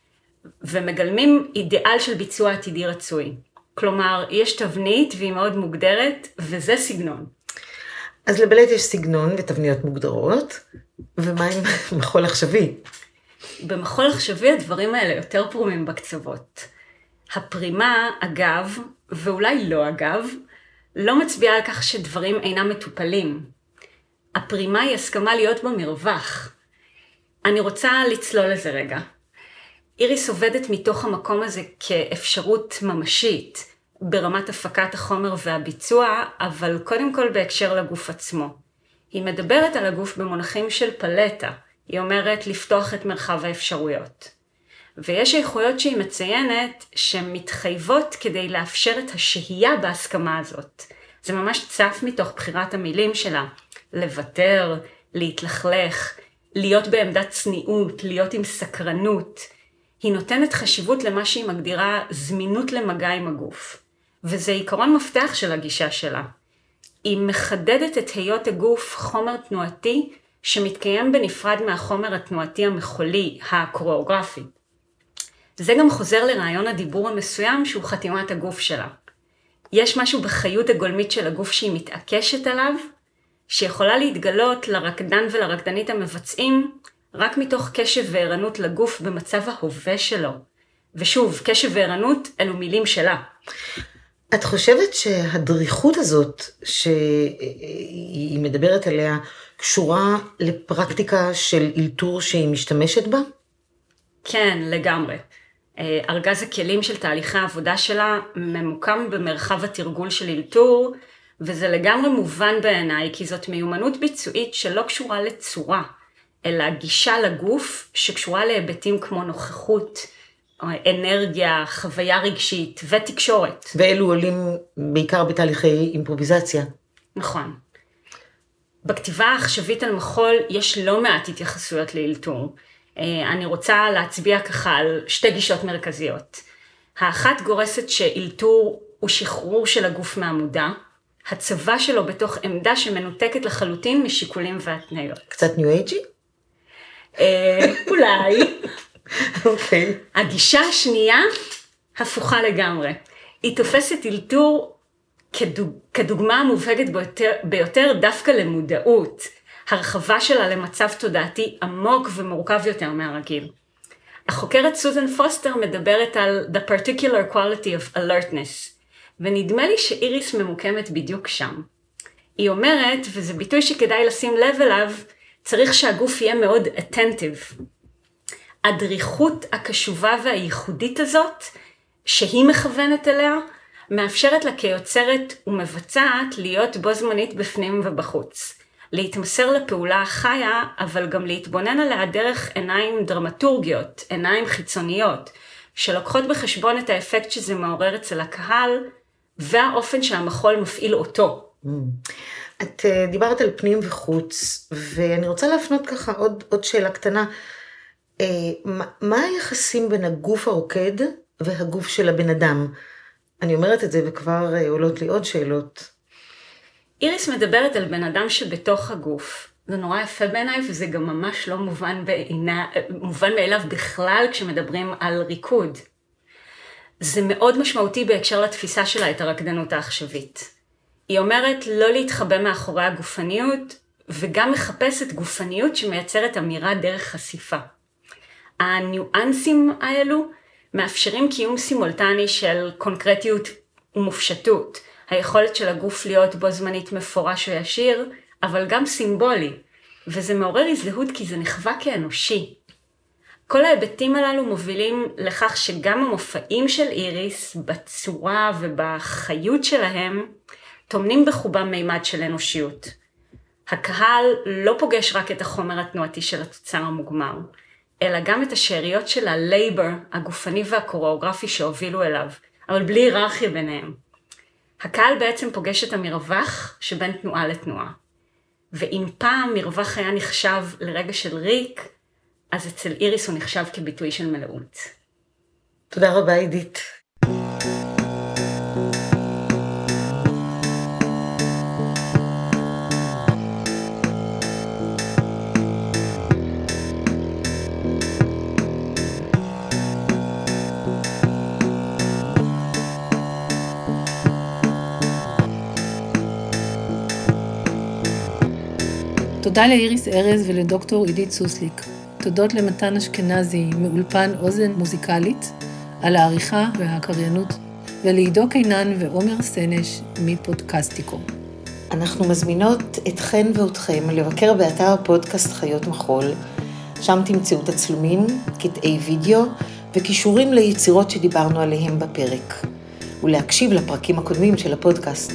ומגלמים אידיאל של ביצוע עתידי רצוי. כלומר, יש תבנית והיא מאוד מוגדרת, וזה סגנון. אז לבלט יש סגנון ותבניות מוגדרות, ומה עם מחול עכשווי? במחול עכשווי הדברים האלה יותר פרומים בקצוות. הפרימה, אגב, ואולי לא אגב, לא מצביעה על כך שדברים אינם מטופלים. הפרימה היא הסכמה להיות במרווח. אני רוצה לצלול לזה רגע. איריס עובדת מתוך המקום הזה כאפשרות ממשית, ברמת הפקת החומר והביצוע, אבל קודם כל בהקשר לגוף עצמו. היא מדברת על הגוף במונחים של פלטה, היא אומרת לפתוח את מרחב האפשרויות. ויש איכויות שהיא מציינת שמתחייבות כדי לאפשר את השהייה בהסכמה הזאת. זה ממש צף מתוך בחירת המילים שלה. לוותר, להתלכלך, להיות בעמדת צניעות, להיות עם סקרנות. היא נותנת חשיבות למה שהיא מגדירה זמינות למגע עם הגוף. וזה עיקרון מפתח של הגישה שלה. היא מחדדת את היות הגוף חומר תנועתי שמתקיים בנפרד מהחומר התנועתי המחולי, הקוריאוגרפי. זה גם חוזר לרעיון הדיבור המסוים שהוא חתימת הגוף שלה. יש משהו בחיות הגולמית של הגוף שהיא מתעקשת עליו, שיכולה להתגלות לרקדן ולרקדנית המבצעים, רק מתוך קשב וערנות לגוף במצב ההווה שלו. ושוב, קשב וערנות אלו מילים שלה. את חושבת שהדריכות הזאת שהיא מדברת עליה, קשורה לפרקטיקה של אלתור שהיא משתמשת בה? כן, לגמרי. ארגז הכלים של תהליכי העבודה שלה ממוקם במרחב התרגול של אלתור, וזה לגמרי מובן בעיניי, כי זאת מיומנות ביצועית שלא קשורה לצורה, אלא גישה לגוף שקשורה להיבטים כמו נוכחות, אנרגיה, חוויה רגשית ותקשורת. ואלו עולים בעיקר בתהליכי אימפרוביזציה. נכון. בכתיבה העכשווית על מחול יש לא מעט התייחסויות לאלתור. אני רוצה להצביע ככה על שתי גישות מרכזיות. האחת גורסת שאלתור הוא שחרור של הגוף מהמודע, הצבא שלו בתוך עמדה שמנותקת לחלוטין משיקולים והתניות. קצת ניו אייג'י? אולי. אוקיי. הגישה השנייה הפוכה לגמרי. היא תופסת אלתור כדוג... כדוגמה המובהקת ביותר, ביותר דווקא למודעות, הרחבה שלה למצב תודעתי עמוק ומורכב יותר מהרגיל. החוקרת סוזן פוסטר מדברת על the particular quality of alertness, ונדמה לי שאיריס ממוקמת בדיוק שם. היא אומרת, וזה ביטוי שכדאי לשים לב אליו, צריך שהגוף יהיה מאוד attentive. הדריכות הקשובה והייחודית הזאת שהיא מכוונת אליה, מאפשרת לה כיוצרת ומבצעת להיות בו זמנית בפנים ובחוץ. להתמסר לפעולה החיה, אבל גם להתבונן עליה דרך עיניים דרמטורגיות, עיניים חיצוניות, שלוקחות בחשבון את האפקט שזה מעורר אצל הקהל, והאופן שהמחול מפעיל אותו. את דיברת על פנים וחוץ, ואני רוצה להפנות ככה עוד, עוד שאלה קטנה. מה היחסים בין הגוף הרוקד והגוף של הבן אדם? אני אומרת את זה וכבר עולות לי עוד שאלות. איריס מדברת על בן אדם שבתוך הגוף. זה נורא יפה בעיניי, וזה גם ממש לא מובן, בעיני, מובן מאליו בכלל כשמדברים על ריקוד. זה מאוד משמעותי בהקשר לתפיסה שלה את הרקדנות העכשווית. היא אומרת לא להתחבא מאחורי הגופניות, וגם מחפשת גופניות שמייצרת אמירה דרך חשיפה. הניואנסים האלו מאפשרים קיום סימולטני של קונקרטיות ומופשטות, היכולת של הגוף להיות בו זמנית מפורש או ישיר, אבל גם סימבולי, וזה מעורר הזדהות כי זה נחווה כאנושי. כל ההיבטים הללו מובילים לכך שגם המופעים של איריס, בצורה ובחיות שלהם, תומנים בחובם מימד של אנושיות. הקהל לא פוגש רק את החומר התנועתי של התוצר המוגמר, אלא גם את השאריות של הלייבר, הגופני והקוריאוגרפי שהובילו אליו, אבל בלי היררכיה ביניהם. הקהל בעצם פוגש את המרווח שבין תנועה לתנועה. ואם פעם מרווח היה נחשב לרגע של ריק, אז אצל איריס הוא נחשב כביטוי של מלאות. תודה רבה, עידית. תודה לאיריס ארז ולדוקטור עידית סוסליק. תודות למתן אשכנזי מאולפן אוזן מוזיקלית על העריכה והקריינות, ולעידו קינן ועומר סנש מפודקסטיקו. אנחנו מזמינות אתכן ואתכם לבקר באתר פודקאסט חיות מחול. שם תמצאו תצלומים, קטעי וידאו וקישורים ליצירות שדיברנו עליהם בפרק, ולהקשיב לפרקים הקודמים של הפודקאסט.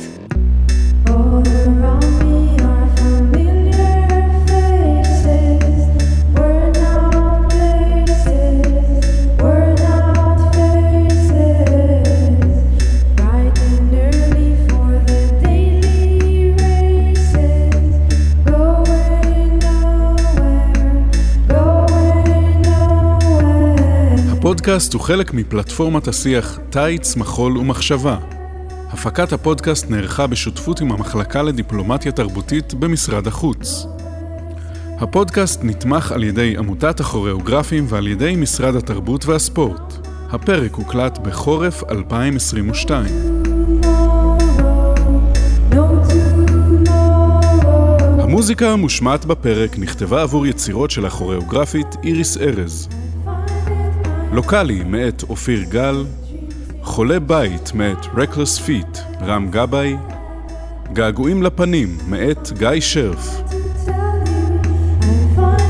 הפודקאסט הוא חלק מפלטפורמת השיח תאיץ, מחול ומחשבה. הפקת הפודקאסט נערכה בשותפות עם המחלקה לדיפלומטיה תרבותית במשרד החוץ. הפודקאסט נתמך על ידי עמותת הכוריאוגרפים ועל ידי משרד התרבות והספורט. הפרק הוקלט בחורף אלפיים עשרים ושתיים. המוזיקה המושמעת בפרק נכתבה עבור יצירות של הכוריאוגרפית איריס ארז. לוקלי מאת אופיר גל, חולה בית מאת רקלס פיט, רם גבאי, געגועים לפנים מאת גיא שרף.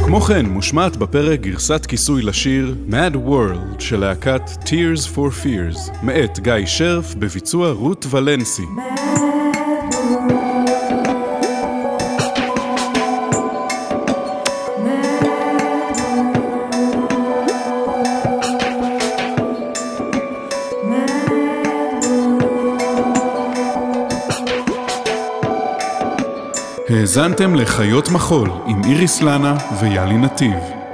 כמו כן מושמעת בפרק גרסת כיסוי לשיר Mad World של להקת Tears for Fears מאת גיא שרף בביצוע רות ולנסי. האזנתם לחיות מחול עם איריס לנה ויאלי נתיב.